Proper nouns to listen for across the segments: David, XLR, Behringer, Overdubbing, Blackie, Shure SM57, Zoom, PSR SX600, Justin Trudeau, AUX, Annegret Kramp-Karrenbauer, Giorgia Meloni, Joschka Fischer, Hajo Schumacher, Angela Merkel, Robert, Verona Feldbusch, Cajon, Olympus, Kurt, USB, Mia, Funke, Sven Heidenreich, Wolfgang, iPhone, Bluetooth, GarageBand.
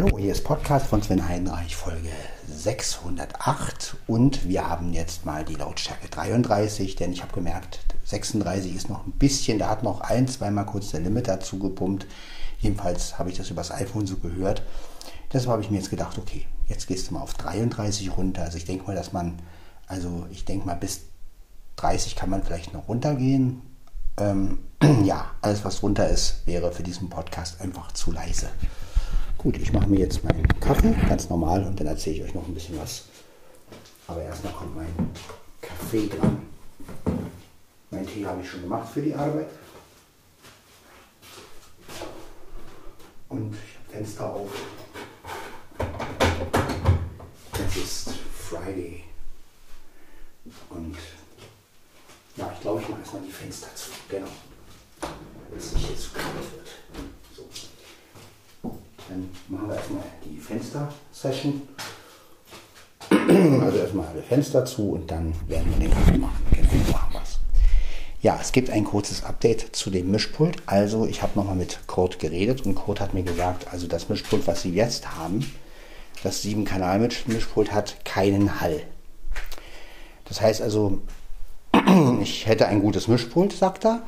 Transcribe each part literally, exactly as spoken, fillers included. Hallo, hier ist Podcast von Sven Heidenreich, Folge sechshundertacht, und wir haben jetzt mal die Lautstärke dreiunddreißig, denn ich habe gemerkt, sechsunddreißig ist noch ein bisschen, da hat noch ein, zweimal kurz der Limit dazu gepumpt. Jedenfalls habe ich das übers iPhone so gehört. Deshalb habe ich mir jetzt gedacht, okay, jetzt gehst du mal auf dreiunddreißig runter. Also ich denke mal, dass man, also ich denke mal bis dreißig kann man vielleicht noch runtergehen. Ähm, ja, alles was runter ist, wäre für diesen Podcast einfach zu leise. Gut, ich mache mir jetzt meinen Kaffee, ganz normal, und dann erzähle ich euch noch ein bisschen was. Aber erstmal kommt mein Kaffee dran. Mein Tee habe ich schon gemacht für die Arbeit. Und ich habe Fenster auf. Es ist Friday. Und ja, ich glaube, ich mache erstmal die Fenster zu. Genau. Dass es nicht hier zu kalt wird. Dann machen wir erstmal die Fenster-Session. Also erstmal alle Fenster zu und dann werden wir den Kaffee machen. Genau, machen wir's. Ja, es gibt ein kurzes Update zu dem Mischpult. Also ich habe nochmal mit Kurt geredet und Kurt hat mir gesagt, also das Mischpult, was sie jetzt haben, das sieben-Kanal-Mischpult hat keinen Hall. Das heißt also, ich hätte ein gutes Mischpult, sagt er.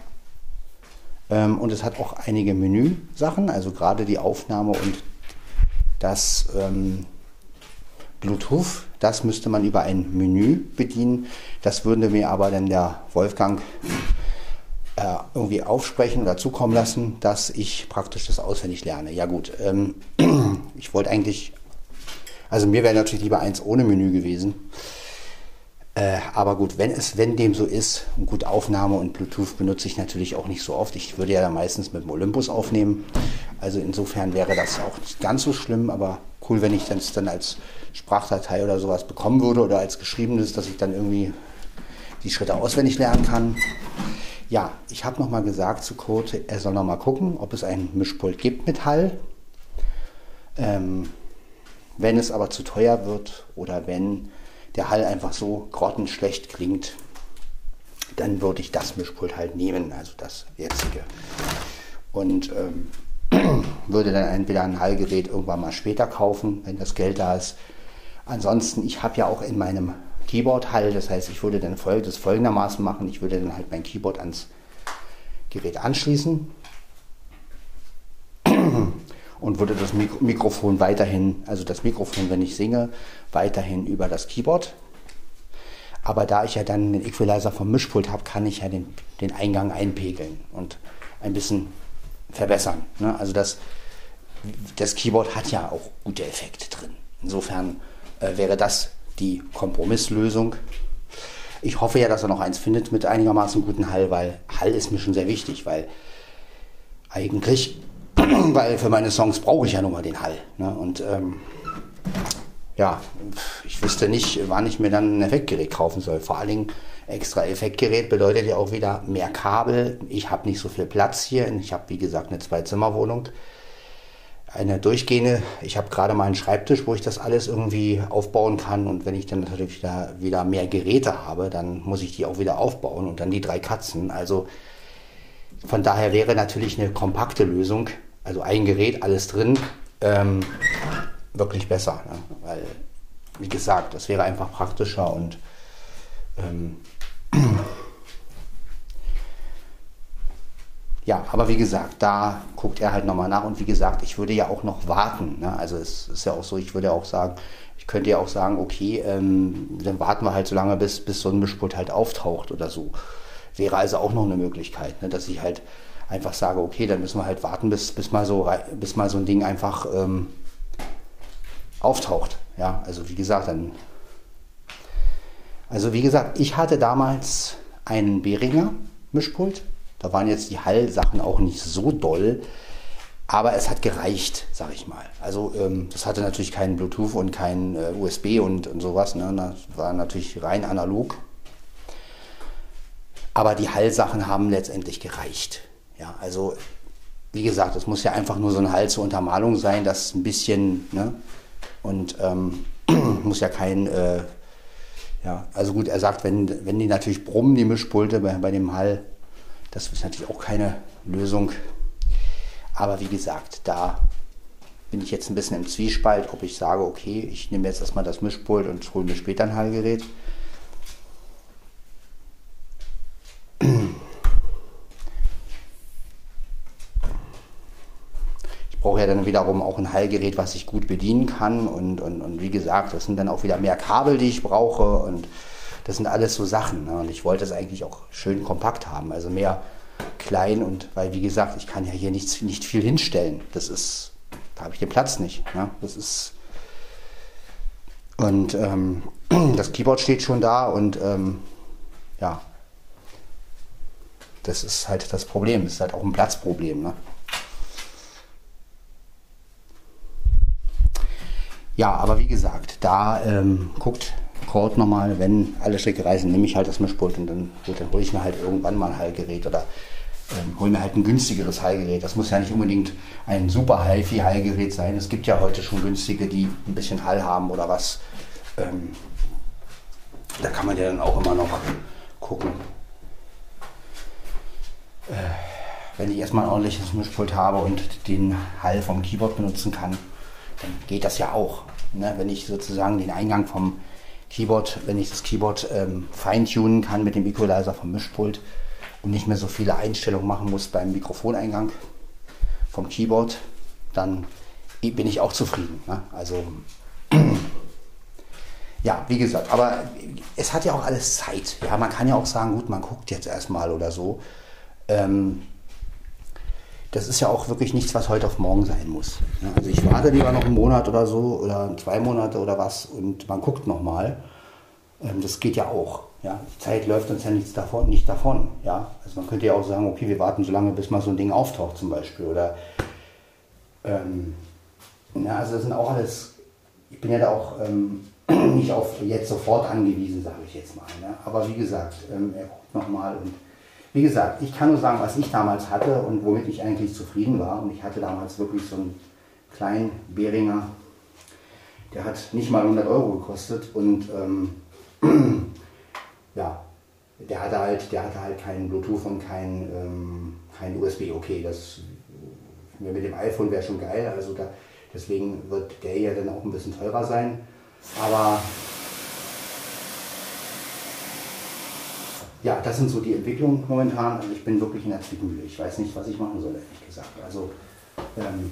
Und es hat auch einige Menüsachen, also gerade die Aufnahme und das ähm, Bluetooth, das müsste man über ein Menü bedienen. Das würde mir aber dann der Wolfgang äh, irgendwie aufsprechen oder zukommen lassen, dass ich praktisch das auswendig lerne. Ja gut, ähm, ich wollte eigentlich, also mir wäre natürlich lieber eins ohne Menü gewesen. Äh, aber gut, wenn es, wenn dem so ist, und gut, Aufnahme und Bluetooth benutze ich natürlich auch nicht so oft. Ich würde ja dann meistens mit dem Olympus aufnehmen. Also insofern wäre das auch nicht ganz so schlimm, aber cool, wenn ich das dann als Sprachdatei oder sowas bekommen würde oder als geschriebenes, dass ich dann irgendwie die Schritte auswendig lernen kann. Ja, ich habe nochmal gesagt zu Kurt, er soll nochmal gucken, ob es ein Mischpult gibt mit Hall. Ähm, wenn es aber zu teuer wird oder wenn der Hall einfach so grottenschlecht klingt, dann würde ich das Mischpult halt nehmen, also das jetzige. Und ähm, würde dann entweder ein Hallgerät irgendwann mal später kaufen, wenn das Geld da ist. Ansonsten, ich habe ja auch in meinem Keyboard Hall, das heißt, ich würde dann das folgendermaßen machen, ich würde dann halt mein Keyboard ans Gerät anschließen und würde das Mikrofon weiterhin, also das Mikrofon, wenn ich singe, weiterhin über das Keyboard. Aber da ich ja dann den Equalizer vom Mischpult habe, kann ich ja den, den Eingang einpegeln und ein bisschen verbessern. Ne? Also das, das Keyboard hat ja auch gute Effekte drin. Insofern äh, wäre das die Kompromisslösung. Ich hoffe ja, dass er noch eins findet mit einigermaßen guten Hall, weil Hall ist mir schon sehr wichtig, weil eigentlich... Weil für meine Songs brauche ich ja nun mal den Hall. Ne? Und ähm, ja, ich wüsste nicht, wann ich mir dann ein Effektgerät kaufen soll. Vor allen Dingen, extra Effektgerät bedeutet ja auch wieder mehr Kabel. Ich habe nicht so viel Platz hier. Ich habe, wie gesagt, eine Zwei-Zimmer-Wohnung. Eine durchgehende. Ich habe gerade mal einen Schreibtisch, wo ich das alles irgendwie aufbauen kann. Und wenn ich dann natürlich wieder, wieder mehr Geräte habe, dann muss ich die auch wieder aufbauen. Und dann die drei Katzen. Also von daher wäre natürlich eine kompakte Lösung, also ein Gerät, alles drin, ähm, wirklich besser. Ne? Weil, wie gesagt, das wäre einfach praktischer und ähm, ja, aber wie gesagt, da guckt er halt nochmal nach und wie gesagt, ich würde ja auch noch warten. Ne? Also es ist ja auch so, ich würde auch sagen, ich könnte ja auch sagen, okay, ähm, dann warten wir halt so lange, bis, bis so ein Mischpult halt auftaucht oder so. Wäre also auch noch eine Möglichkeit, ne, dass ich halt einfach sage, okay, dann müssen wir halt warten, bis, bis, mal, so, bis mal so ein Ding einfach ähm, auftaucht. Ja, also wie gesagt, dann. Also wie gesagt, ich hatte damals einen Behringer Mischpult. Da waren jetzt die Hall-Sachen auch nicht so doll, aber es hat gereicht, sag ich mal. Also ähm, das hatte natürlich keinen Bluetooth und kein äh, U S B und, und sowas. Ne? Das war natürlich rein analog. Aber die Hall-Sachen haben letztendlich gereicht. Ja, also wie gesagt, es muss ja einfach nur so ein Hall zur Untermalung sein, das ein bisschen, ne? Und ähm, muss ja kein, äh, ja, also gut, er sagt, wenn, wenn die natürlich brummen, die Mischpulte bei, bei dem Hall, das ist natürlich auch keine Lösung. Aber wie gesagt, da bin ich ich jetzt ein bisschen im Zwiespalt, ob ich sage, okay, ich nehme jetzt erstmal das Mischpult und hole mir später ein Hallgerät. Ich brauche ja dann wiederum auch ein Hallgerät, was ich gut bedienen kann und, und, und wie gesagt, das sind dann auch wieder mehr Kabel, die ich brauche und das sind alles so Sachen, ne? Und ich wollte es eigentlich auch schön kompakt haben, also mehr klein und, weil wie gesagt, ich kann ja hier nicht, nicht viel hinstellen, das ist, da habe ich den Platz nicht, ne? Das ist, und ähm, das Keyboard steht schon da und ähm, ja, das ist halt das Problem, das ist halt auch ein Platzproblem, ne? Ja, aber wie gesagt, da ähm, guckt Kurt nochmal, wenn alle Stricke reißen, nehme ich halt das Mischpult und dann, gut, dann hole ich mir halt irgendwann mal ein Hallgerät oder ähm, hole mir halt ein günstigeres Hallgerät. Das muss ja nicht unbedingt ein super HiFi-Hallgerät sein. Es gibt ja heute schon günstige, die ein bisschen Hall haben oder was. Ähm, da kann man ja dann auch immer noch gucken. Äh, wenn ich erstmal ein ordentliches Mischpult habe und den Hall vom Keyboard benutzen kann, dann geht das ja auch, ne? Wenn ich sozusagen den Eingang vom Keyboard, wenn ich das Keyboard ähm, feintunen kann mit dem Equalizer vom Mischpult und nicht mehr so viele Einstellungen machen muss beim Mikrofoneingang vom Keyboard, dann bin ich auch zufrieden, ne? Also ja, wie gesagt, aber es hat ja auch alles Zeit. Ja, man kann ja auch sagen, gut, man guckt jetzt erstmal oder so. Ähm, Das ist ja auch wirklich nichts, was heute auf morgen sein muss. Also ich warte lieber noch einen Monat oder so oder zwei Monate oder was und man guckt nochmal. Das geht ja auch. Ja? Die Zeit läuft uns ja nichts davon, nicht davon. Ja? Also man könnte ja auch sagen, okay, wir warten so lange, bis mal so ein Ding auftaucht zum Beispiel. Oder, ähm, ja, also das sind auch alles, ich bin ja da auch ähm, nicht auf jetzt sofort angewiesen, sage ich jetzt mal. Ne? Aber wie gesagt, ähm, er guckt nochmal und wie gesagt, ich kann nur sagen, was ich damals hatte und womit ich eigentlich zufrieden war. Und ich hatte damals wirklich so einen kleinen Behringer, der hat nicht mal hundert Euro gekostet. Und ähm, ja, der hatte halt, der hatte halt keinen Bluetooth und keinen ähm, kein U S B. Okay, das mit dem iPhone wäre schon geil. Also da, deswegen wird der ja dann auch ein bisschen teurer sein. Aber ja, das sind so die Entwicklungen momentan. Also ich bin wirklich in der Zwickmühle. Ich weiß nicht, was ich machen soll, ehrlich gesagt. Also ähm,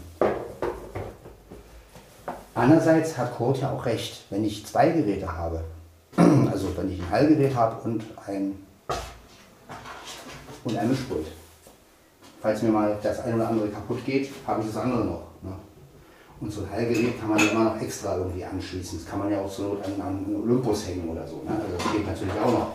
andererseits hat Kurt ja auch recht, wenn ich zwei Geräte habe, also wenn ich ein Hallgerät habe und ein, und ein Mischpult, falls mir mal das eine oder andere kaputt geht, habe ich das andere noch, ne? Und so ein Hallgerät kann man ja immer noch extra irgendwie anschließen. Das kann man ja auch zur Not an einen Olympus hängen oder so, ne? Also das geht natürlich auch noch.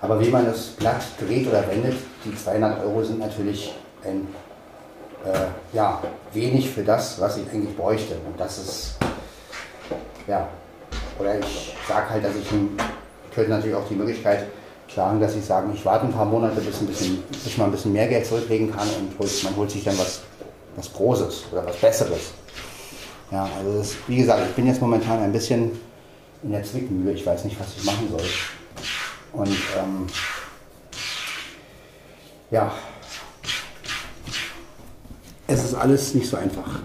Aber wie man das Blatt dreht oder wendet, die zweihundert Euro sind natürlich ein, äh, ja, wenig für das, was ich eigentlich bräuchte. Und das ist, ja, oder ich sage halt, dass ich, ich könnte natürlich auch die Möglichkeit schlagen, dass ich sage, ich warte ein paar Monate, bis, ein bisschen, bis ich mal ein bisschen mehr Geld zurücklegen kann und holt, man holt sich dann was, was Großes oder was Besseres. Ja, also das, wie gesagt, ich bin jetzt momentan ein bisschen in der Zwickmühle, ich weiß nicht, was ich machen soll. Und ähm, ja, es ist alles nicht so einfach.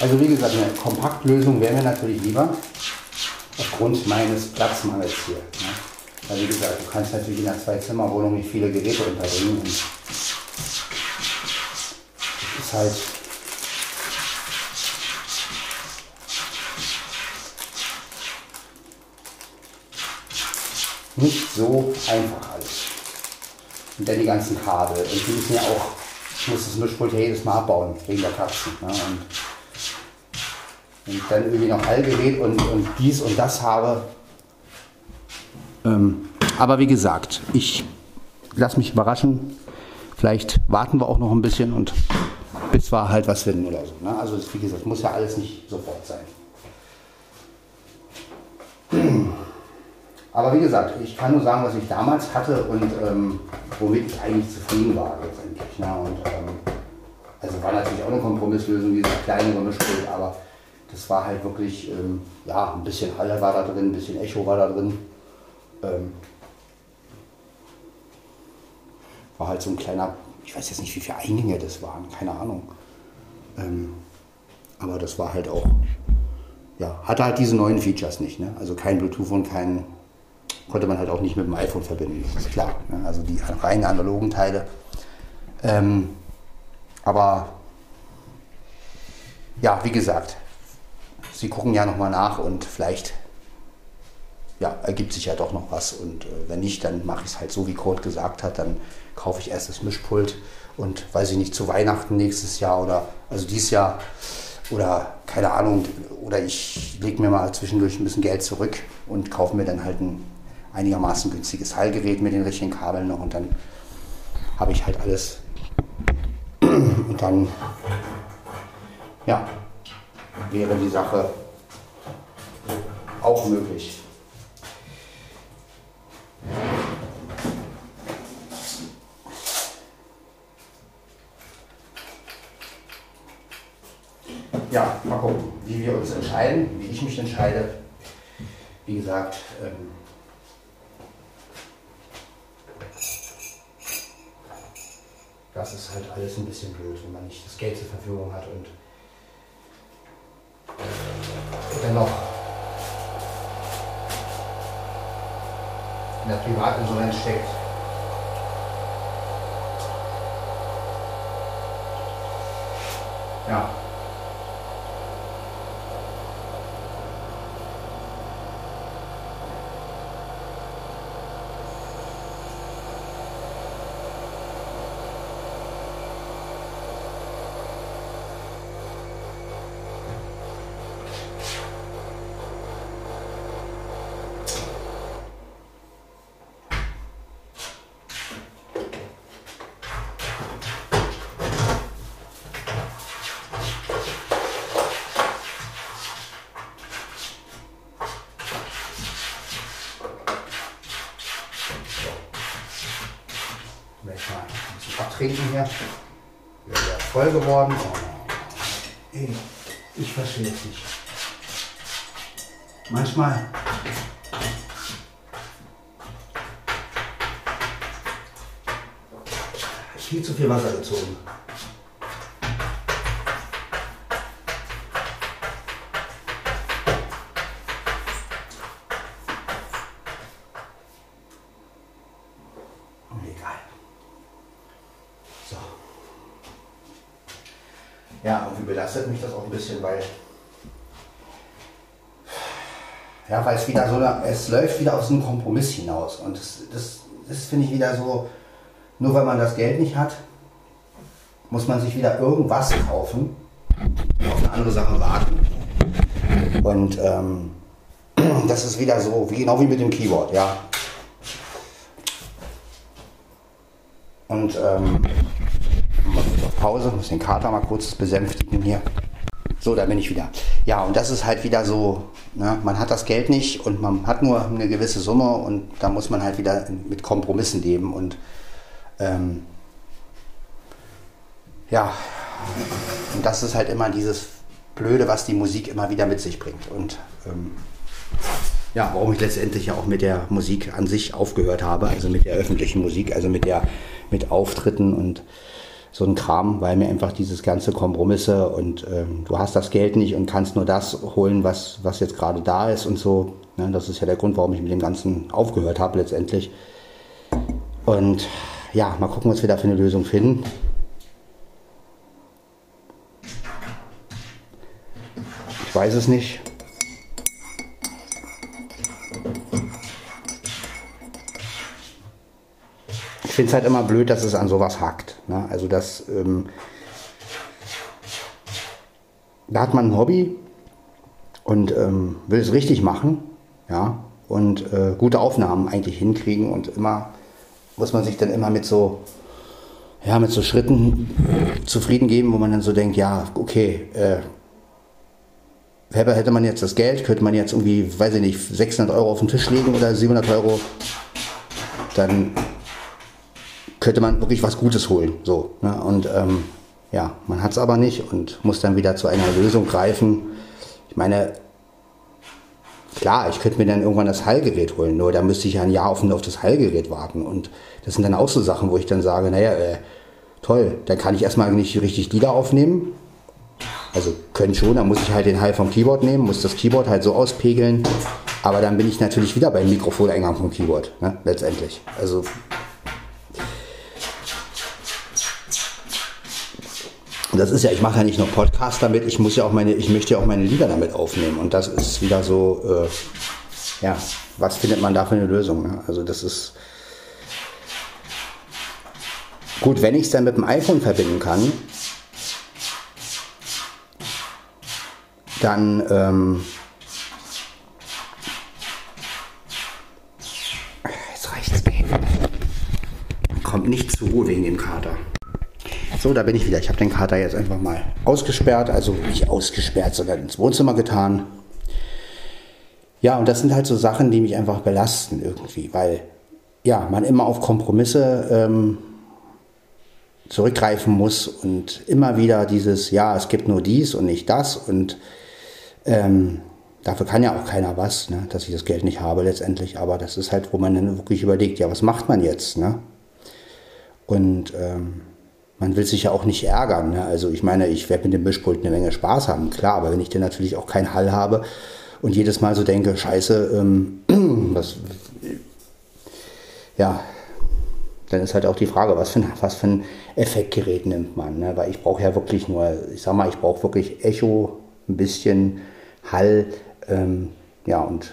Also wie gesagt, eine Kompaktlösung wäre mir natürlich lieber, aufgrund meines Platzmangels hier, ne? Weil wie gesagt, du kannst natürlich in einer Zwei-Zimmer-Wohnung nicht viele Geräte unterbringen. Und das ist halt... nicht so einfach alles. Und dann die ganzen Kabel. Und die müssen ja auch, ich muss das Mischpult ja jedes Mal abbauen, wegen der Tasten, ne? Und, und dann irgendwie noch Hallgerät und, und dies und das habe. Ähm, aber wie gesagt, ich lasse mich überraschen. Vielleicht warten wir auch noch ein bisschen und bis wir halt was finden oder so. Ne? Also wie gesagt, das muss ja alles nicht sofort sein. Aber wie gesagt, ich kann nur sagen, was ich damals hatte und ähm, womit ich eigentlich zufrieden war letztendlich. Ne? Und, ähm, also war natürlich auch eine Kompromisslösung, dieses kleinere Mischpult, aber das war halt wirklich, ähm, ja, ein bisschen Halle war da drin, ein bisschen Echo war da drin. Ähm, war halt so ein kleiner, ich weiß jetzt nicht, wie viele Eingänge das waren, keine Ahnung. Ähm, aber das war halt auch, ja, hatte halt diese neuen Features nicht, ne? Also kein Bluetooth und kein, konnte man halt auch nicht mit dem iPhone verbinden, das ist klar. Ne? Also die reinen analogen Teile. Ähm, aber, ja, wie gesagt, Sie gucken ja nochmal nach und vielleicht, ja, ergibt sich ja doch noch was. Und äh, wenn nicht, dann mache ich es halt so, wie Kurt gesagt hat, dann kaufe ich erst das Mischpult und weiß ich nicht, zu Weihnachten nächstes Jahr oder also dieses Jahr oder keine Ahnung, oder ich lege mir mal zwischendurch ein bisschen Geld zurück und kaufe mir dann halt ein einigermaßen günstiges Hallgerät mit den richtigen Kabeln noch und dann habe ich halt alles und dann, ja, wäre die Sache auch möglich. Ja, mal gucken, wie wir uns entscheiden, wie ich mich entscheide. Wie gesagt, ähm, das ist halt alles ein bisschen blöd, wenn man nicht das Geld zur Verfügung hat und dennoch in der Privatinsolvenz steckt. Ja. Voll geworden. Ey, ich verstehe es nicht. Manchmal. Viel zu viel Wasser gezogen. Belastet mich das auch ein bisschen, weil ja, weil es wieder so eine, es läuft wieder aus einem Kompromiss hinaus und das, das, das finde ich wieder so, nur weil man das Geld nicht hat, muss man sich wieder irgendwas kaufen und auf eine andere Sache warten und ähm, das ist wieder so, wie, genau wie mit dem Keyboard, ja, und ähm, Pause, muss den Kater mal kurz besänftigen hier. So, da bin ich wieder. Ja, und das ist halt wieder so, ne? Man hat das Geld nicht und man hat nur eine gewisse Summe und da muss man halt wieder mit Kompromissen leben und ähm, ja, und das ist halt immer dieses Blöde, was die Musik immer wieder mit sich bringt und ähm, ja, warum ich letztendlich ja auch mit der Musik an sich aufgehört habe, also mit der öffentlichen Musik, also mit der, mit Auftritten und so ein Kram, weil mir einfach dieses ganze Kompromisse und ähm, du hast das Geld nicht und kannst nur das holen, was, was jetzt gerade da ist und so. Ne? Das ist ja der Grund, warum ich mit dem Ganzen aufgehört habe letztendlich. Und ja, mal gucken, was wir da für eine Lösung finden. Ich weiß es nicht. Ich finde es halt immer blöd, dass es an sowas hakt. Ne? Also das, ähm, da hat man ein Hobby und ähm, will es richtig machen, ja, und äh, gute Aufnahmen eigentlich hinkriegen und immer muss man sich dann immer mit so, ja, mit so Schritten zufrieden geben, wo man dann so denkt, ja, okay, äh, hätte man jetzt das Geld, könnte man jetzt irgendwie, weiß ich nicht, sechshundert Euro auf den Tisch legen oder siebenhundert Euro, dann könnte man wirklich was Gutes holen. So, ne? Und ähm, ja, man hat es aber nicht und muss dann wieder zu einer Lösung greifen. Ich meine, klar, ich könnte mir dann irgendwann das Heilgerät holen, nur da müsste ich ja ein Jahr auf, auf das Heilgerät warten. Und das sind dann auch so Sachen, wo ich dann sage, naja, äh, toll, dann kann ich erstmal nicht richtig Lieder aufnehmen. Also können schon, dann muss ich halt den Hall vom Keyboard nehmen, muss das Keyboard halt so auspegeln. Aber dann bin ich natürlich wieder beim Mikrofoneingang vom Keyboard, ne? Letztendlich. Also das ist ja, ich mache ja nicht nur Podcast damit, ich muss ja auch meine, ich möchte ja auch meine Lieder damit aufnehmen. Und das ist wieder so, äh, ja, was findet man da für eine Lösung? Ne? Also das ist gut, wenn ich es dann mit dem iPhone verbinden kann, dann ähm, jetzt reicht's. Man kommt nicht zur Ruhe wegen dem Kater. So, da bin ich wieder. Ich habe den Kater jetzt einfach mal ausgesperrt, also nicht ausgesperrt, sondern ins Wohnzimmer getan. Ja, und das sind halt so Sachen, die mich einfach belasten irgendwie, weil ja, man immer auf Kompromisse ähm, zurückgreifen muss und immer wieder dieses, ja, es gibt nur dies und nicht das und ähm, dafür kann ja auch keiner was, ne, dass ich das Geld nicht habe letztendlich, aber das ist halt, wo man dann wirklich überlegt, ja, was macht man jetzt, ne? Und ähm, man will sich ja auch nicht ärgern, ne? Also ich meine, ich werde mit dem Mischpult eine Menge Spaß haben, klar, aber wenn ich dann natürlich auch keinen Hall habe und jedes Mal so denke, scheiße, ähm, was, ja, dann ist halt auch die Frage, was für ein, was für ein Effektgerät nimmt man, ne? Weil ich brauche ja wirklich nur, ich sag mal, ich brauche wirklich Echo, ein bisschen Hall, ähm, ja, und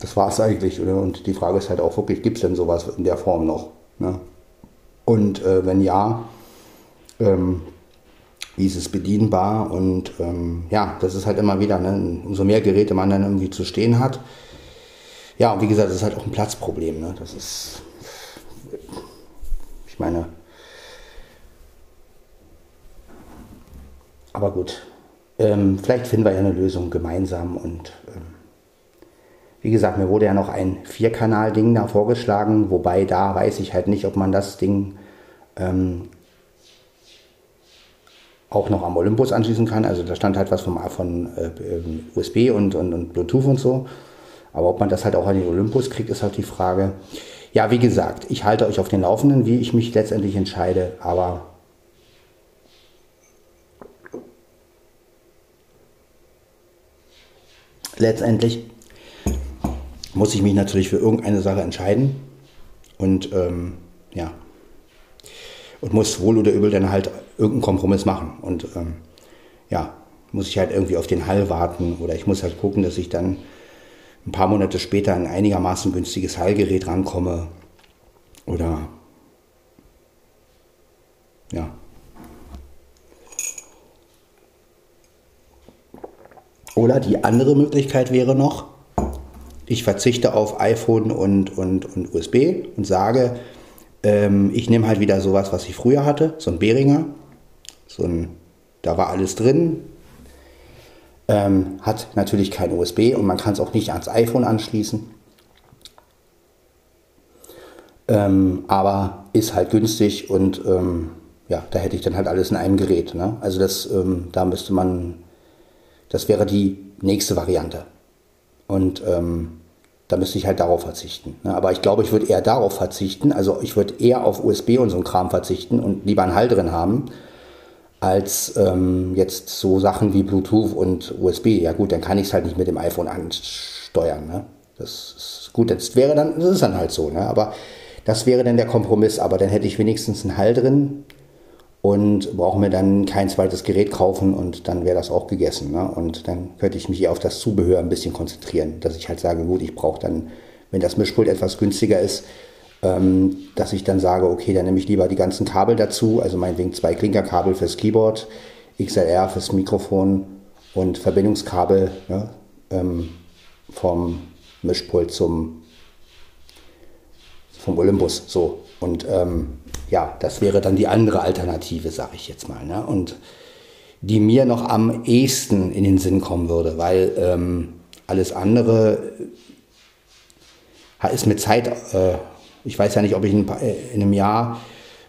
das war es eigentlich, oder? Und die Frage ist halt auch wirklich, gibt es denn sowas in der Form noch, ne? Und äh, wenn ja, ähm, wie ist es bedienbar? Und ähm, ja, das ist halt immer wieder, ne? Umso mehr Geräte man dann irgendwie zu stehen hat. Ja, und wie gesagt, das ist halt auch ein Platzproblem, ne? Das ist, ich meine, aber gut, ähm, vielleicht finden wir ja eine Lösung gemeinsam. Und ähm, wie gesagt, mir wurde ja noch ein Vierkanal-Ding da vorgeschlagen, wobei da weiß ich halt nicht, ob man das Ding ähm, auch noch am Olympus anschließen kann. Also da stand halt was vom, von äh, U S B und, und, und Bluetooth und so. Aber ob man das halt auch an den Olympus kriegt, ist halt die Frage. Ja, wie gesagt, ich halte euch auf den Laufenden, wie ich mich letztendlich entscheide, aber letztendlich muss ich mich natürlich für irgendeine Sache entscheiden und ähm, ja, und muss wohl oder übel dann halt irgendeinen Kompromiss machen und ähm, ja, muss ich halt irgendwie auf den Hall warten oder ich muss halt gucken, dass ich dann ein paar Monate später ein einigermaßen günstiges Hallgerät rankomme oder ja. Oder die andere Möglichkeit wäre noch, ich verzichte auf iPhone und, und, und U S B und sage, ähm, ich nehme halt wieder sowas, was ich früher hatte, so ein Behringer, so ein, da war alles drin. Ähm, hat natürlich kein U S B und man kann es auch nicht ans iPhone anschließen. Ähm, aber ist halt günstig und ähm, ja, da hätte ich dann halt alles in einem Gerät. Ne? Also das, ähm, da müsste man, das wäre die nächste Variante. Und ähm, da müsste ich halt darauf verzichten. Ne? Aber ich glaube, ich würde eher darauf verzichten. Also ich würde eher auf U S B und so einen Kram verzichten und lieber einen Hall drin haben, als ähm, jetzt so Sachen wie Bluetooth und U S B. Ja gut, dann kann ich es halt nicht mit dem iPhone ansteuern. Ne? Das ist gut, das wäre dann, das ist dann halt so. Ne? Aber das wäre dann der Kompromiss. Aber dann hätte ich wenigstens einen Hall drin und brauche mir dann kein zweites Gerät kaufen und dann wäre das auch gegessen. Ne? Und dann könnte ich mich eher auf das Zubehör ein bisschen konzentrieren, dass ich halt sage, gut, ich brauche dann, wenn das Mischpult etwas günstiger ist, dass ich dann sage, okay, dann nehme ich lieber die ganzen Kabel dazu, also meinetwegen zwei Klinkerkabel fürs Keyboard, X L R fürs Mikrofon und Verbindungskabel, ne, ähm, vom Mischpult zum vom Olympus, so. Und ähm, ja, das wäre dann die andere Alternative, sage ich jetzt mal, ne? Und die mir noch am ehesten in den Sinn kommen würde, weil ähm, alles andere ist mit Zeit, äh, ich weiß ja nicht, ob ich in, in einem Jahr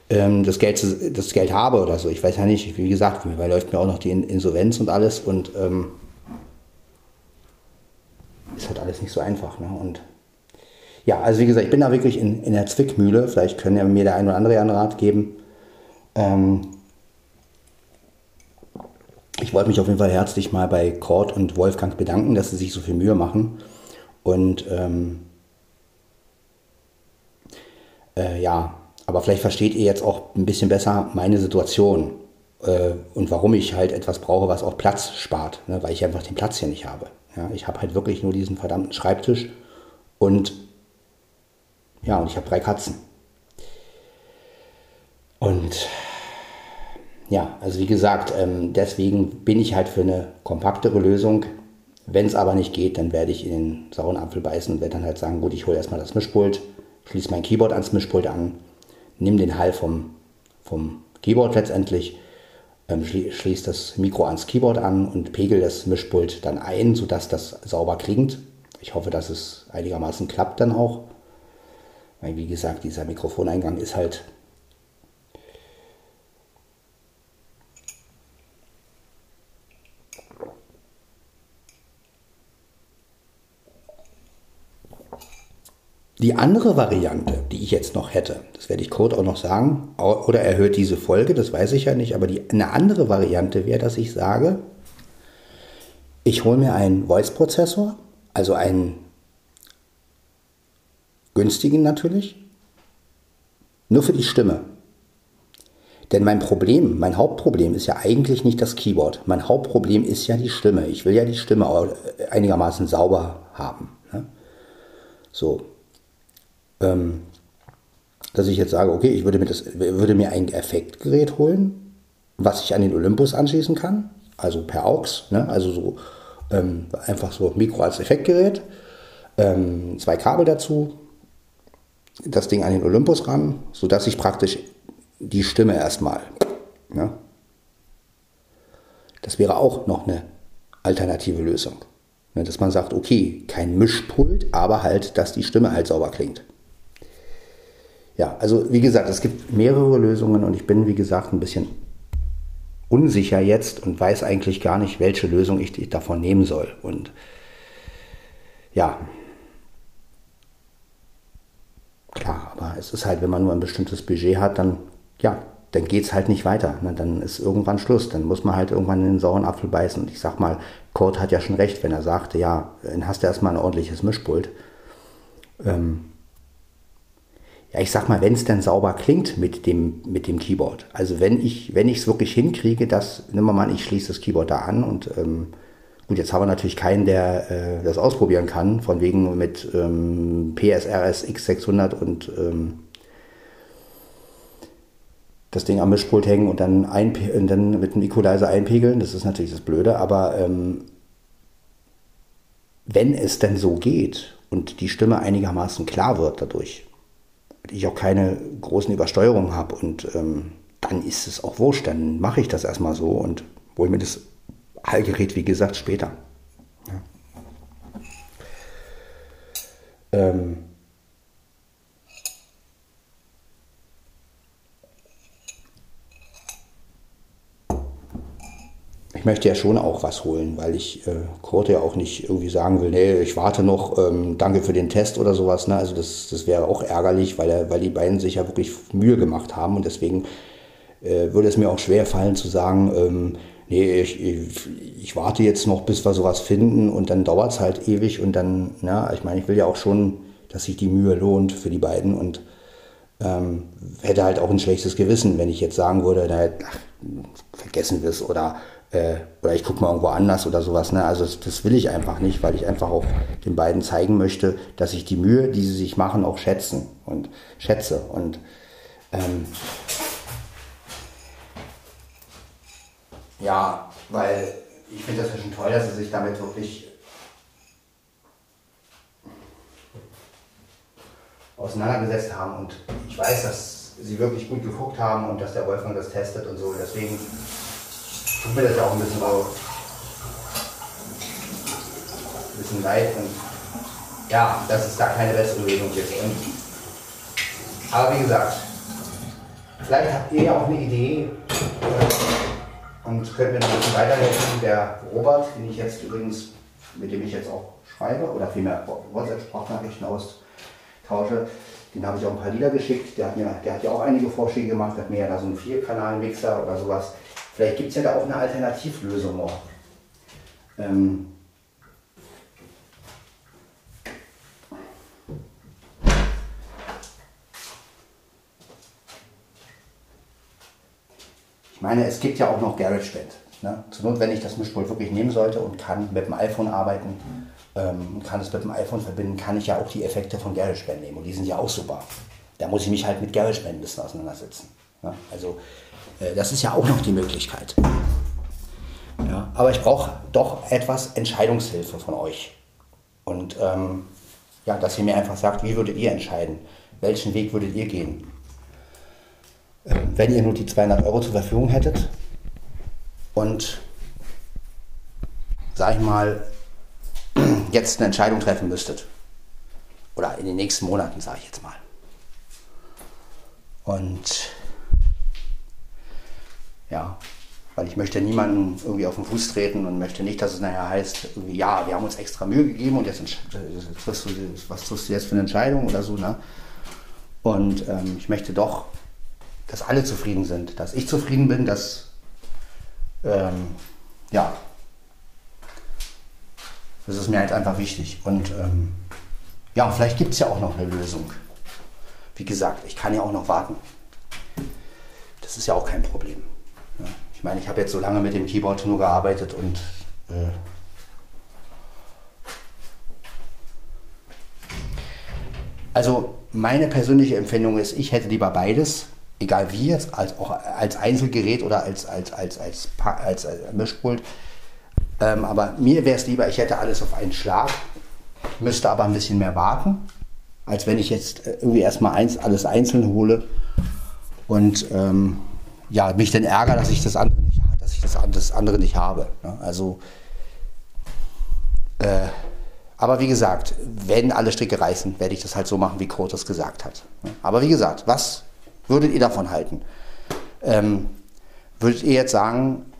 ähm, das, Geld, das Geld habe oder so, ich weiß ja nicht, wie gesagt, weil läuft mir auch noch die Insolvenz und alles und ähm, ist halt alles nicht so einfach, ne? Und ja, also wie gesagt, ich bin da wirklich in, in der Zwickmühle, vielleicht können ja mir der ein oder andere einen Rat geben. Ähm, Ich wollte mich auf jeden Fall herzlich mal bei Kurt und Wolfgang bedanken, dass sie sich so viel Mühe machen. Und ähm, äh, ja, aber vielleicht versteht ihr jetzt auch ein bisschen besser meine Situation äh, und warum ich halt etwas brauche, was auch Platz spart, ne? Weil ich einfach den Platz hier nicht habe. Ja? Ich habe halt wirklich nur diesen verdammten Schreibtisch und ja, und ich habe drei Katzen. Und ja, also wie gesagt, deswegen bin ich halt für eine kompaktere Lösung. Wenn es aber nicht geht, dann werde ich in den sauren Apfel beißen und werde dann halt sagen, gut, ich hole erstmal das Mischpult, schließe mein Keyboard ans Mischpult an, nehme den Hall vom, vom Keyboard letztendlich, schließe das Mikro ans Keyboard an und pegel das Mischpult dann ein, sodass das sauber klingt. Ich hoffe, dass es einigermaßen klappt dann auch, weil wie gesagt, dieser Mikrofoneingang ist halt... Die andere Variante, die ich jetzt noch hätte, das werde ich Kurt auch noch sagen, oder er hört diese Folge, das weiß ich ja nicht, aber die, eine andere Variante wäre, dass ich sage, ich hole mir einen Voice-Prozessor, also einen günstigen natürlich, nur für die Stimme. Denn mein Problem, mein Hauptproblem ist ja eigentlich nicht das Keyboard, mein Hauptproblem ist ja die Stimme. Ich will ja die Stimme einigermaßen sauber haben, ne? So. Dass ich jetzt sage, okay, ich würde mir, das, würde mir ein Effektgerät holen, was ich an den Olympus anschließen kann, also per A U X, ne? Also so ähm, einfach so Mikro als Effektgerät, ähm, zwei Kabel dazu, das Ding an den Olympus ran, sodass ich praktisch die Stimme erstmal, ne? Das wäre auch noch eine alternative Lösung, ne? Dass man sagt, okay, kein Mischpult, aber halt, dass die Stimme halt sauber klingt. Ja, also wie gesagt, es gibt mehrere Lösungen und ich bin, wie gesagt, ein bisschen unsicher jetzt und weiß eigentlich gar nicht, welche Lösung ich, ich davon nehmen soll. Und ja, klar, aber es ist halt, wenn man nur ein bestimmtes Budget hat, dann, ja, dann geht es halt nicht weiter. Ne? Dann ist irgendwann Schluss, dann muss man halt irgendwann in den sauren Apfel beißen. Und ich sag mal, Kurt hat ja schon recht, wenn er sagte, ja, dann hast du erstmal ein ordentliches Mischpult. Ähm, Ja, ich sag mal, wenn es dann sauber klingt mit dem, mit dem Keyboard. Also wenn ich wenn ich es wirklich hinkriege, dass, nimm mal an, ich schließe das Keyboard da an und ähm, gut, jetzt haben wir natürlich keinen, der äh, das ausprobieren kann, von wegen mit ähm, P S R S X sechshundert und ähm, das Ding am Mischpult hängen und dann, ein, und dann mit dem Equalizer einpegeln. Das ist natürlich das Blöde, aber ähm, wenn es denn so geht und die Stimme einigermaßen klar wird dadurch, ich auch keine großen Übersteuerungen habe und ähm, dann ist es auch wurscht, dann mache ich das erstmal so und hole mir das Hallgerät, wie gesagt, später. Ja. Ähm. Ich möchte ja schon auch was holen, weil ich äh, Kurt ja auch nicht irgendwie sagen will, nee, ich warte noch, ähm, danke für den Test oder sowas. Ne? Also das, das wäre auch ärgerlich, weil, er, weil die beiden sich ja wirklich Mühe gemacht haben. Und deswegen äh, würde es mir auch schwer fallen zu sagen, ähm, nee, ich, ich, ich warte jetzt noch, bis wir sowas finden und dann dauert es halt ewig. Und dann, na, ich meine, ich will ja auch schon, dass sich die Mühe lohnt für die beiden und ähm, hätte halt auch ein schlechtes Gewissen, wenn ich jetzt sagen würde, na, ach, vergessen wir es oder... oder ich gucke mal irgendwo anders oder sowas. Ne? Also das, das will ich einfach nicht, weil ich einfach auch den beiden zeigen möchte, dass ich die Mühe, die sie sich machen, auch schätzen und schätze. Und ähm, ja, weil ich finde das ja schon toll, dass sie sich damit wirklich auseinandergesetzt haben. Und ich weiß, dass dass sie wirklich gut geguckt haben und dass der Wolfgang das testet und so. Deswegen tut mir das ja auch ein bisschen, auch ein bisschen leid. Und ja, dass es da keine bessere Lösung gibt. Und, aber wie gesagt, vielleicht habt ihr ja auch eine Idee und könnt mir noch ein bisschen weiterhelfen. Der Robert, den ich jetzt übrigens, mit dem ich jetzt auch schreibe oder vielmehr WhatsApp-Sprachnachrichten austausche, den habe ich auch ein paar Lieder geschickt. Der hat, mir, der hat ja auch einige Vorschläge gemacht, hat mir ja da so einen Vierkanal-Mixer oder sowas. Vielleicht gibt es ja da auch eine Alternativlösung noch. Ähm ich meine, es gibt ja auch noch GarageBand. Ne? Zur Not, wenn ich das Mischpult wirklich nehmen sollte und kann mit dem iPhone arbeiten, ähm, kann es mit dem iPhone verbinden, kann ich ja auch die Effekte von GarageBand nehmen. Und die sind ja auch super. Da muss ich mich halt mit GarageBand ein bisschen auseinandersetzen. Ne? Also, äh, das ist ja auch noch die Möglichkeit. Ja? Aber ich brauche doch etwas Entscheidungshilfe von euch. Und ähm, ja, dass ihr mir einfach sagt, wie würdet ihr entscheiden? Welchen Weg würdet ihr gehen? Ähm, wenn ihr nur die zweihundert Euro zur Verfügung hättet, und, sag ich mal, jetzt eine Entscheidung treffen müsstet. Oder in den nächsten Monaten, sage ich jetzt mal. Und, ja, weil ich möchte niemanden irgendwie auf den Fuß treten und möchte nicht, dass es nachher heißt, irgendwie, ja, wir haben uns extra Mühe gegeben und jetzt triffst du, was triffst du jetzt für eine Entscheidung oder so, ne? Und ähm, ich möchte doch, dass alle zufrieden sind, dass ich zufrieden bin, dass Ähm, ja, das ist mir halt einfach wichtig und ähm, ja, vielleicht gibt es ja auch noch eine Lösung. Wie gesagt, ich kann ja auch noch warten. Das ist ja auch kein Problem. Ja, ich meine, ich habe jetzt so lange mit dem Keyboard nur gearbeitet und äh, also meine persönliche Empfindung ist, ich hätte lieber beides. Egal wie jetzt, als, auch als Einzelgerät oder als, als, als, als, als, als Mischpult. Ähm, aber mir wäre es lieber, ich hätte alles auf einen Schlag, müsste aber ein bisschen mehr warten, als wenn ich jetzt irgendwie erstmal eins, alles einzeln hole und ähm, ja, mich dann ärgere, dass ich das andere nicht, dass ich das, das andere nicht habe. Ne? Also, äh, aber wie gesagt, wenn alle Stricke reißen, werde ich das halt so machen, wie Kurt das gesagt hat. Ne? Aber wie gesagt, was würdet ihr davon halten? Ähm, würdet ihr jetzt sagen,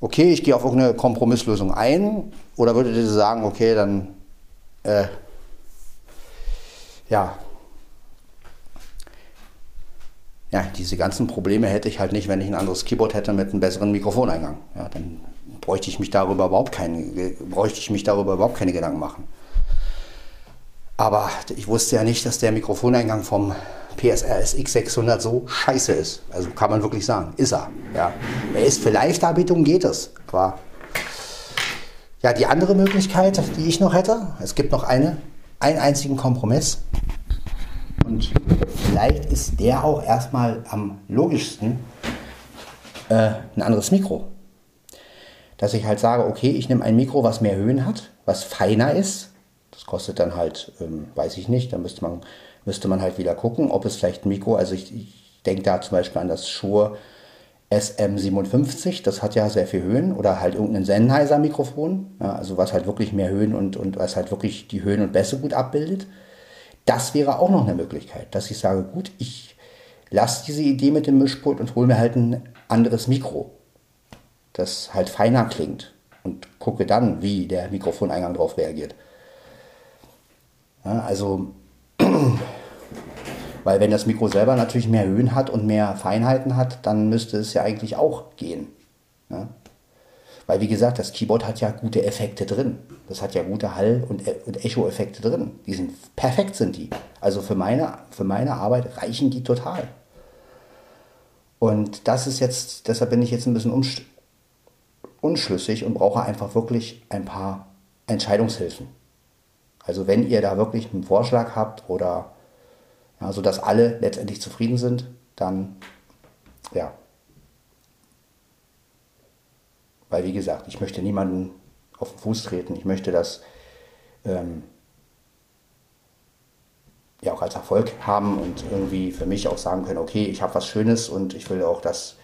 okay, ich gehe auf irgendeine Kompromisslösung ein? Oder würdet ihr sagen, okay, dann, äh, ja. Ja, diese ganzen Probleme hätte ich halt nicht, wenn ich ein anderes Keyboard hätte mit einem besseren Mikrofoneingang. Ja, dann bräuchte ich mich darüber überhaupt keine, bräuchte ich mich darüber überhaupt keine Gedanken machen. Aber ich wusste ja nicht, dass der Mikrofoneingang vom P S R S X sechshundert so scheiße ist. Also kann man wirklich sagen, ist er. Ja. Er ist für Live-Darbietungen, geht es. Aber ja, die andere Möglichkeit, die ich noch hätte, es gibt noch eine, einen einzigen Kompromiss. Und vielleicht ist der auch erstmal am logischsten, äh, ein anderes Mikro. Dass ich halt sage, okay, ich nehme ein Mikro, was mehr Höhen hat, was feiner ist. Das kostet dann halt, ähm, weiß ich nicht, dann müsste man müsste man halt wieder gucken, ob es vielleicht ein Mikro, also ich, ich denke da zum Beispiel an das Shure S M siebenundfünfzig, das hat ja sehr viel Höhen, oder halt irgendein Sennheiser-Mikrofon, ja, also was halt wirklich mehr Höhen und, und was halt wirklich die Höhen und Bässe gut abbildet. Das wäre auch noch eine Möglichkeit, dass ich sage, gut, ich lasse diese Idee mit dem Mischpult und hole mir halt ein anderes Mikro, das halt feiner klingt und gucke dann, wie der Mikrofoneingang darauf reagiert. Ja, also weil wenn das Mikro selber natürlich mehr Höhen hat und mehr Feinheiten hat, dann müsste es ja eigentlich auch gehen. Ja? Weil wie gesagt, das Keyboard hat ja gute Effekte drin. Das hat ja gute Hall- und, und Echo-Effekte drin. Die sind perfekt, sind die. Also für meine, für meine Arbeit reichen die total. Und das ist jetzt, deshalb bin ich jetzt ein bisschen unschlüssig und brauche einfach wirklich ein paar Entscheidungshilfen. Also wenn ihr da wirklich einen Vorschlag habt oder ja, sodass alle letztendlich zufrieden sind, dann ja. Weil wie gesagt, ich möchte niemanden auf den Fuß treten. Ich möchte, dass ähm, ja auch als Erfolg haben und irgendwie für mich auch sagen können, okay, ich habe was Schönes und ich will auch, dass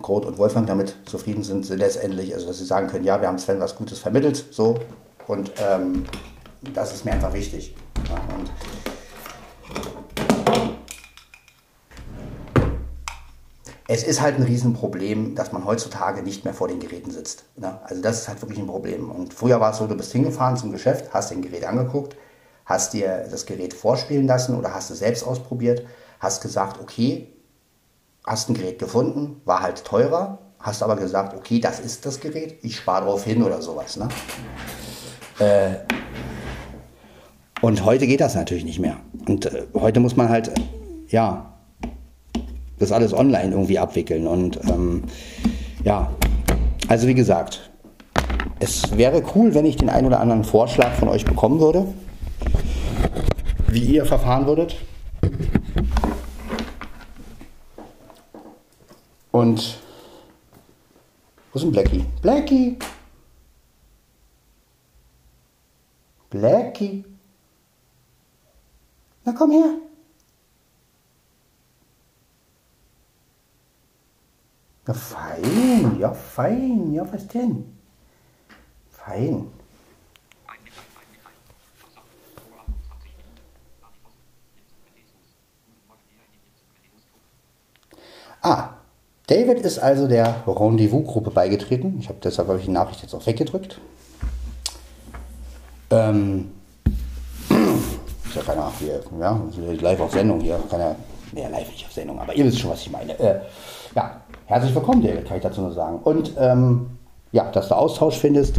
Kurt und Wolfgang damit zufrieden sind letztendlich, also dass sie sagen können, ja, wir haben Sven was Gutes vermittelt, so, und ähm, das ist mir einfach wichtig. Ja, und es ist halt ein Riesenproblem, dass man heutzutage nicht mehr vor den Geräten sitzt. Ne? Also das ist halt wirklich ein Problem. Und früher war es so, du bist hingefahren zum Geschäft, hast den Gerät angeguckt, hast dir das Gerät vorspielen lassen oder hast es selbst ausprobiert, hast gesagt, okay, hast ein Gerät gefunden, war halt teurer, hast aber gesagt, okay, das ist das Gerät, ich spare drauf hin oder sowas. Ne? Äh, und heute geht das natürlich nicht mehr. Und äh, heute muss man halt, äh, ja... das alles online irgendwie abwickeln und ähm, ja, also wie gesagt, es wäre cool, wenn ich den einen oder anderen Vorschlag von euch bekommen würde, wie ihr verfahren würdet, und wo ist denn Blackie? Blackie! Blackie! Na komm her! Ja, fein, ja, fein, ja, was denn? Fein. Ah, David ist also der Rendezvous-Gruppe beigetreten. Ich habe deshalb hab ich die Nachricht jetzt auch weggedrückt. Ähm, ist ja keine Ahnung, hier, ja, live auf Sendung hier. Keine, ja, live nicht auf Sendung, aber ihr wisst schon, was ich meine. Äh, ja. Herzlich willkommen, David, kann ich dazu nur sagen. Und ähm, ja, dass du Austausch findest.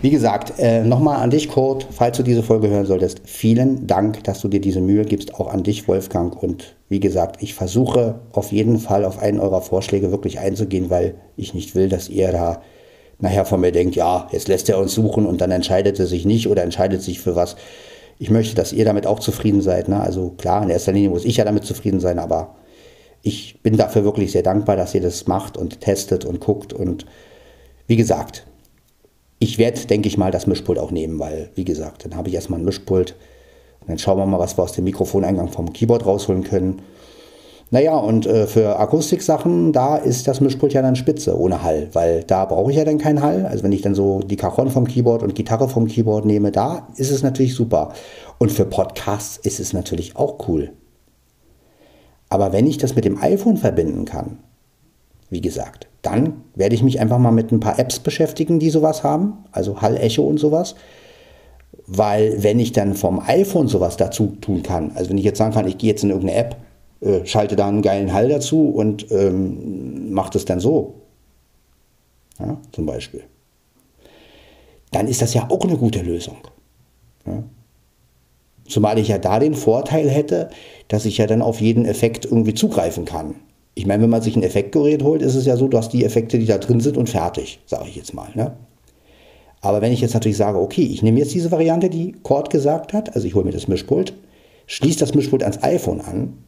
Wie gesagt, äh, nochmal an dich, Kurt, falls du diese Folge hören solltest. Vielen Dank, dass du dir diese Mühe gibst, auch an dich, Wolfgang. Und wie gesagt, ich versuche auf jeden Fall auf einen eurer Vorschläge wirklich einzugehen, weil ich nicht will, dass ihr da nachher von mir denkt, ja, jetzt lässt er uns suchen und dann entscheidet er sich nicht oder entscheidet sich für was. Ich möchte, dass ihr damit auch zufrieden seid. Ne? Also klar, in erster Linie muss ich ja damit zufrieden sein, aber... ich bin dafür wirklich sehr dankbar, dass ihr das macht und testet und guckt. Und wie gesagt, ich werde, denke ich mal, das Mischpult auch nehmen, weil, wie gesagt, dann habe ich erstmal ein Mischpult. Und dann schauen wir mal, was wir aus dem Mikrofoneingang vom Keyboard rausholen können. Naja, und äh, für Akustiksachen, da ist das Mischpult ja dann spitze, ohne Hall. Weil da brauche ich ja dann keinen Hall. Also wenn ich dann so die Cajon vom Keyboard und Gitarre vom Keyboard nehme, da ist es natürlich super. Und für Podcasts ist es natürlich auch cool. Aber wenn ich das mit dem iPhone verbinden kann, wie gesagt, dann werde ich mich einfach mal mit ein paar Apps beschäftigen, die sowas haben, also Hall, Echo und sowas. Weil wenn ich dann vom iPhone sowas dazu tun kann, also wenn ich jetzt sagen kann, ich gehe jetzt in irgendeine App, äh, schalte da einen geilen Hall dazu und ähm, mache das dann so, ja, zum Beispiel, dann ist das ja auch eine gute Lösung. Ja. Zumal ich ja da den Vorteil hätte, dass ich ja dann auf jeden Effekt irgendwie zugreifen kann. Ich meine, wenn man sich ein Effektgerät holt, ist es ja so, du hast die Effekte, die da drin sind und fertig, sage ich jetzt mal. Ne? Aber wenn ich jetzt natürlich sage, okay, ich nehme jetzt diese Variante, die Kurt gesagt hat, also ich hole mir das Mischpult, schließe das Mischpult ans iPhone an.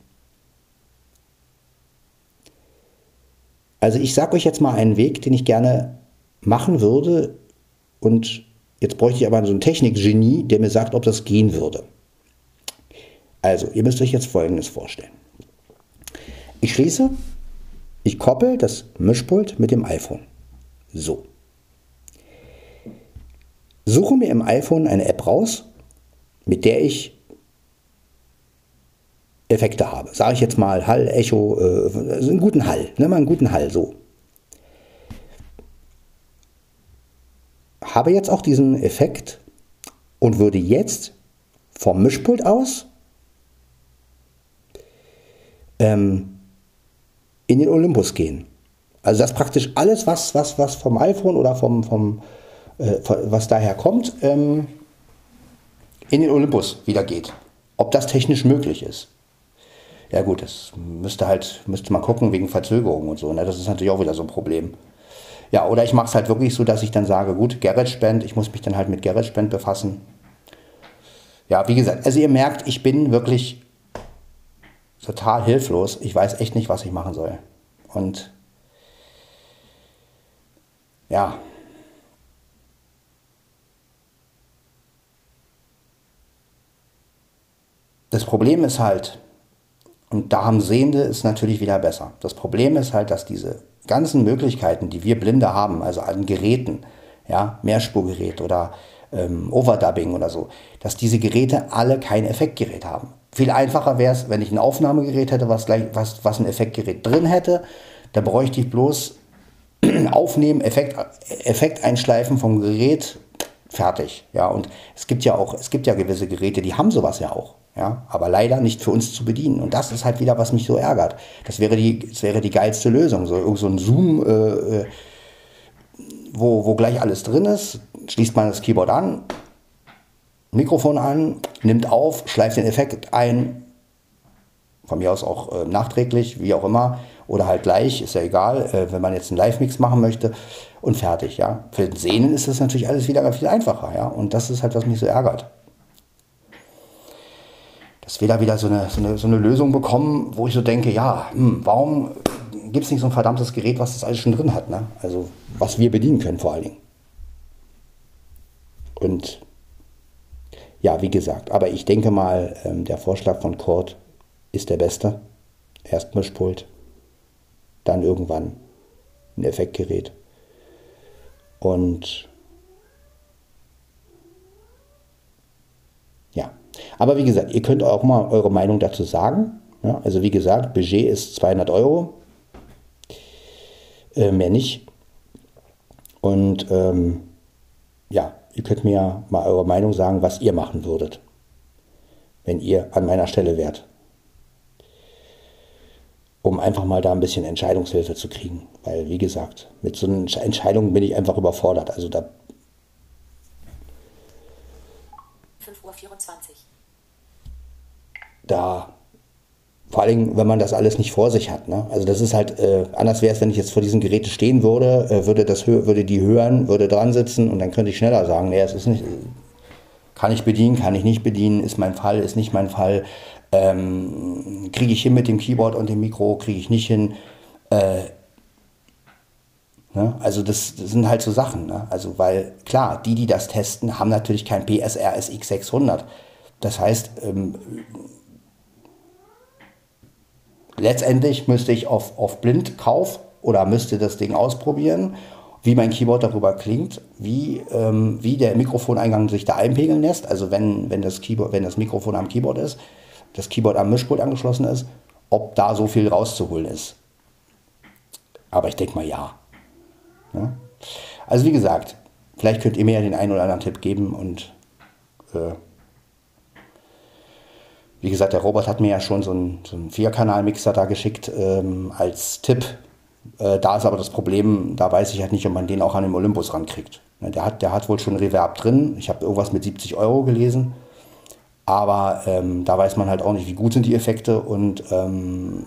Also ich sage euch jetzt mal einen Weg, den ich gerne machen würde, und jetzt bräuchte ich aber so einen Technikgenie, der mir sagt, ob das gehen würde. Also, ihr müsst euch jetzt Folgendes vorstellen. Ich schließe, ich koppel das Mischpult mit dem iPhone. So. Suche mir im iPhone eine App raus, mit der ich Effekte habe. Sage ich jetzt mal Hall, Echo, also einen guten Hall. Nimm mal einen guten Hall, so. Habe jetzt auch diesen Effekt und würde jetzt vom Mischpult aus in den Olympus gehen. Also das praktisch alles, was, was, was vom iPhone oder vom, vom äh, was daher kommt, ähm, in den Olympus wieder geht. Ob das technisch möglich ist. Ja gut, das müsste halt, müsste man gucken wegen Verzögerungen und so. Ne? Das ist natürlich auch wieder so ein Problem. Ja, oder ich mache es halt wirklich so, dass ich dann sage, gut, GarageBand, ich muss mich dann halt mit GarageBand befassen. Ja, wie gesagt, also ihr merkt, ich bin wirklich total hilflos. Ich weiß echt nicht, was ich machen soll. Und ja. Das Problem ist halt, und da haben Sehende ist natürlich wieder besser. Das Problem ist halt, dass diese ganzen Möglichkeiten, die wir Blinde haben, also an Geräten, ja, Mehrspurgerät oder ähm, Overdubbing oder so, dass diese Geräte alle kein Effektgerät haben. Viel einfacher wäre es, wenn ich ein Aufnahmegerät hätte, was, gleich, was, was ein Effektgerät drin hätte. Da bräuchte ich bloß aufnehmen, Effekt, Effekt einschleifen vom Gerät, fertig. Ja, und es gibt ja auch, es gibt ja gewisse Geräte, die haben sowas ja auch. Ja, aber leider nicht für uns zu bedienen. Und das ist halt wieder, was mich so ärgert. Das wäre die, das wäre die geilste Lösung. So, so ein Zoom, äh, wo, wo gleich alles drin ist, schließt man das Keyboard an, Mikrofon an, nimmt auf, schleift den Effekt ein, von mir aus auch äh, nachträglich, wie auch immer, oder halt gleich, ist ja egal, äh, wenn man jetzt einen Live-Mix machen möchte und fertig. Ja. Für den Sehenden ist das natürlich alles wieder viel einfacher. Ja. Und das ist halt, was mich so ärgert. Dass wir da wieder so eine, so, eine, so eine Lösung bekommen, wo ich so denke, ja, hm, warum gibt es nicht so ein verdammtes Gerät, was das alles schon drin hat, ne? Also was wir bedienen können vor allen Dingen. Und ja, wie gesagt, aber ich denke mal, ähm, der Vorschlag von Kurt ist der beste. Erst Mischpult, dann irgendwann ein Effektgerät. Und ja. Aber wie gesagt, ihr könnt auch mal eure Meinung dazu sagen. Ja, also wie gesagt, Budget ist zweihundert Euro, äh, mehr nicht. Und ähm, ja, ihr könnt mir mal eure Meinung sagen, was ihr machen würdet, wenn ihr an meiner Stelle wärt. Um einfach mal da ein bisschen Entscheidungshilfe zu kriegen. Weil wie gesagt, mit so einer Entscheidung bin ich einfach überfordert. Also da... fünf Uhr vierundzwanzig. Da, vor allem, wenn man das alles nicht vor sich hat. Ne? Also das ist halt, äh, anders wäre es, wenn ich jetzt vor diesen Geräten stehen würde, äh, würde, das, würde die hören, würde dran sitzen und dann könnte ich schneller sagen, nee, es ist nicht, kann ich bedienen, kann ich nicht bedienen, ist mein Fall, ist nicht mein Fall, ähm, kriege ich hin mit dem Keyboard und dem Mikro, kriege ich nicht hin. Äh, ne? Also das, das sind halt so Sachen. Ne? Also weil, klar, die, die das testen, haben natürlich kein P S R S X sechshundert. Das heißt, ähm, letztendlich müsste ich auf, auf Blindkauf oder müsste das Ding ausprobieren, wie mein Keyboard darüber klingt, wie, ähm, wie der Mikrofoneingang sich da einpegeln lässt, also wenn, wenn, das Keyboard, wenn das Mikrofon am Keyboard ist, das Keyboard am Mischpult angeschlossen ist, ob da so viel rauszuholen ist. Aber ich denke mal, ja. Ja. Also wie gesagt, vielleicht könnt ihr mir ja den einen oder anderen Tipp geben und äh, wie gesagt, der Robert hat mir ja schon so einen, so einen Vierkanal-Mixer da geschickt ähm, als Tipp. Äh, da ist aber das Problem, da weiß ich halt nicht, ob man den auch an dem Olympus rankriegt. Ne, der, hat, der hat wohl schon Reverb drin. Ich habe irgendwas mit siebzig Euro gelesen. Aber ähm, da weiß man halt auch nicht, wie gut sind die Effekte. Und ähm,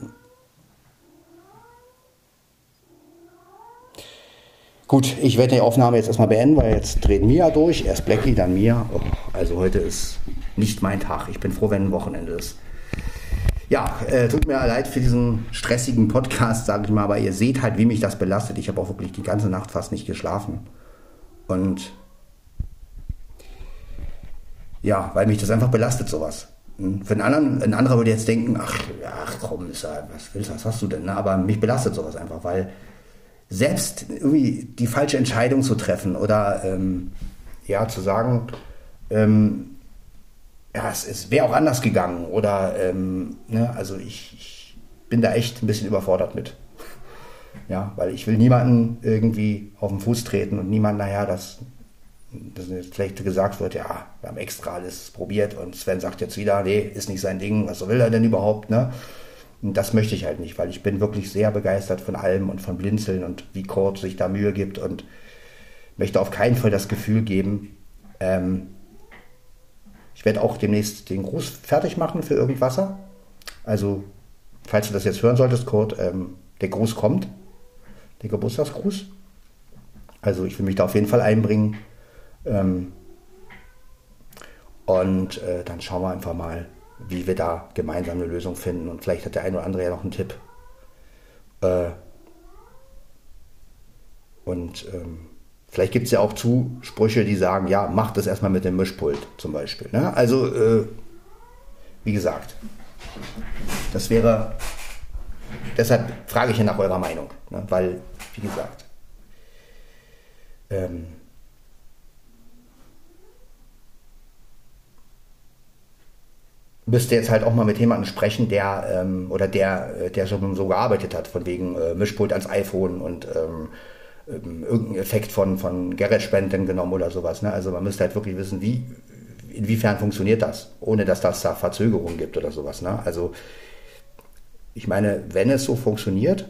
gut, ich werde die Aufnahme jetzt erstmal beenden, weil jetzt dreht Mia durch. Erst Blackie, dann Mia. Oh, also heute ist nicht mein Tag. Ich bin froh, wenn ein Wochenende ist. Ja, äh, tut mir leid für diesen stressigen Podcast, sage ich mal, aber ihr seht halt, wie mich das belastet. Ich habe auch wirklich die ganze Nacht fast nicht geschlafen. Und ja, weil mich das einfach belastet, sowas. Für einen anderen, ein anderer würde jetzt denken, ach, ach komm, ist ja, was willst du, was hast du denn? Aber mich belastet sowas einfach, weil selbst irgendwie die falsche Entscheidung zu treffen oder ähm, ja, zu sagen, ähm, ja, es, es wäre auch anders gegangen oder ähm, ne, also ich, ich bin da echt ein bisschen überfordert mit. Ja, weil ich will niemanden irgendwie auf den Fuß treten und niemand, naja, dass das vielleicht gesagt wird, ja, wir haben extra alles probiert und Sven sagt jetzt wieder, nee, ist nicht sein Ding, was will er denn überhaupt, ne? Und das möchte ich halt nicht, weil ich bin wirklich sehr begeistert von allem und von Blinzeln und wie Kurt sich da Mühe gibt und möchte auf keinen Fall das Gefühl geben, ähm, ich werde auch demnächst den Gruß fertig machen für Irgendwasser. Also, falls du das jetzt hören solltest, Kurt, ähm, der Gruß kommt, der Geburtstagsgruß. Also, ich will mich da auf jeden Fall einbringen. Ähm, und äh, dann schauen wir einfach mal, wie wir da gemeinsam eine Lösung finden. Und vielleicht hat der eine oder andere ja noch einen Tipp. Äh, und ähm, vielleicht gibt es ja auch Zusprüche, die sagen, ja, mach das erstmal mit dem Mischpult zum Beispiel. Ne? Also, äh, Wie gesagt, das wäre, deshalb frage ich ja nach eurer Meinung, ne? Weil, wie gesagt, ähm, müsste jetzt halt auch mal mit jemandem sprechen, der ähm, oder der, der schon so gearbeitet hat, von wegen äh, Mischpult ans iPhone und ähm, irgendeinen Effekt von, von GarageBand genommen oder sowas. Ne? Also man müsste halt wirklich wissen, wie, inwiefern funktioniert das, ohne dass das da Verzögerungen gibt oder sowas. Ne? Also ich meine, wenn es so funktioniert,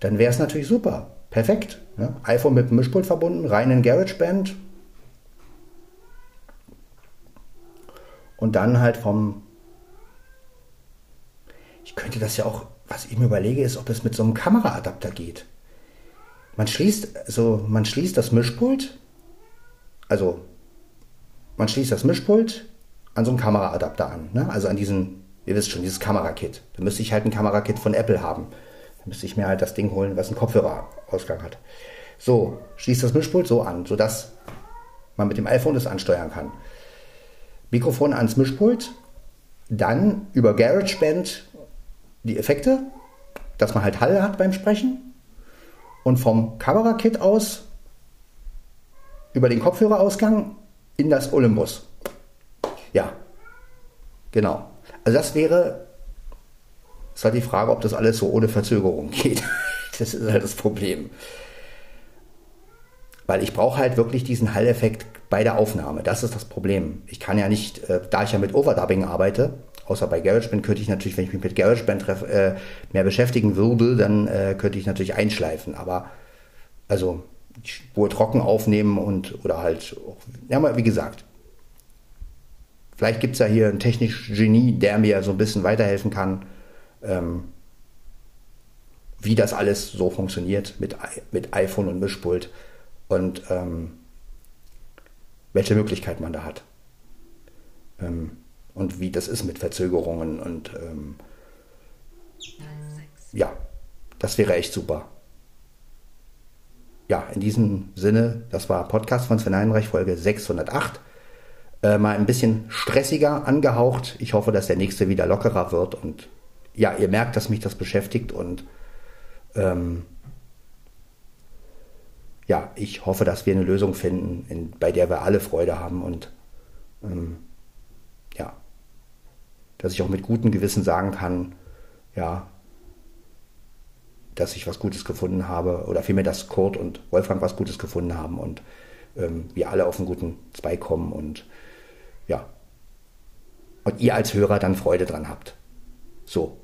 dann wäre es natürlich super, perfekt. Ne? iPhone mit dem Mischpult verbunden, rein in GarageBand und dann halt vom... Ich könnte das ja auch, was ich mir überlege, ist, ob es mit so einem Kameraadapter geht. Man schließt, also man schließt das Mischpult, also man schließt das Mischpult an so einen Kameraadapter an, ne? Also an diesen, ihr wisst schon, dieses Kamerakit. Da müsste ich halt ein Kamerakit von Apple haben. Da müsste ich mir halt das Ding holen, was einen Kopfhörerausgang hat. So, schließt das Mischpult so an, sodass man mit dem iPhone das ansteuern kann. Mikrofon ans Mischpult, dann über GarageBand die Effekte, dass man halt Hall hat beim Sprechen. Und vom Kamerakit aus über den Kopfhörerausgang in das Olympus. Ja, genau. Also das wäre, ist halt die Frage, ob das alles so ohne Verzögerung geht. Das ist halt das Problem. Weil ich brauche halt wirklich diesen Hall-Effekt bei der Aufnahme. Das ist das Problem. Ich kann ja nicht, äh, da ich ja mit Overdubbing arbeite, außer bei GarageBand könnte ich natürlich, wenn ich mich mit GarageBand treff, äh, mehr beschäftigen würde, dann äh, könnte ich natürlich einschleifen. Aber also die Spur trocken aufnehmen und oder halt, auch, ja, wie gesagt, vielleicht gibt es ja hier einen technischen Genie, der mir so ein bisschen weiterhelfen kann, ähm, wie das alles so funktioniert mit, mit iPhone und Mischpult und ähm, welche Möglichkeit man da hat. Ähm, Und wie das ist mit Verzögerungen und ähm, ja, das wäre echt super. Ja, in diesem Sinne, das war Podcast von Sven Heidenreich, Folge sechshundertacht. Äh, mal ein bisschen stressiger angehaucht. Ich hoffe, dass der nächste wieder lockerer wird. Und ja, ihr merkt, dass mich das beschäftigt. Und ähm, ja, ich hoffe, dass wir eine Lösung finden, in, bei der wir alle Freude haben. Und ähm, ja. Dass ich auch mit gutem Gewissen sagen kann, ja, dass ich was Gutes gefunden habe oder vielmehr, dass Kurt und Wolfgang was Gutes gefunden haben und ähm, wir alle auf einen guten Zweig kommen und ja, und ihr als Hörer dann Freude dran habt. So,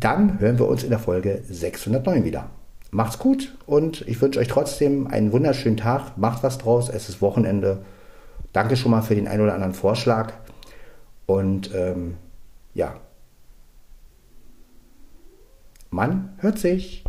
dann hören wir uns in der Folge sechshundertneun wieder. Macht's gut und ich wünsche euch trotzdem einen wunderschönen Tag. Macht was draus, es ist Wochenende. Danke schon mal für den einen oder anderen Vorschlag. Und ähm, ja, man hört sich.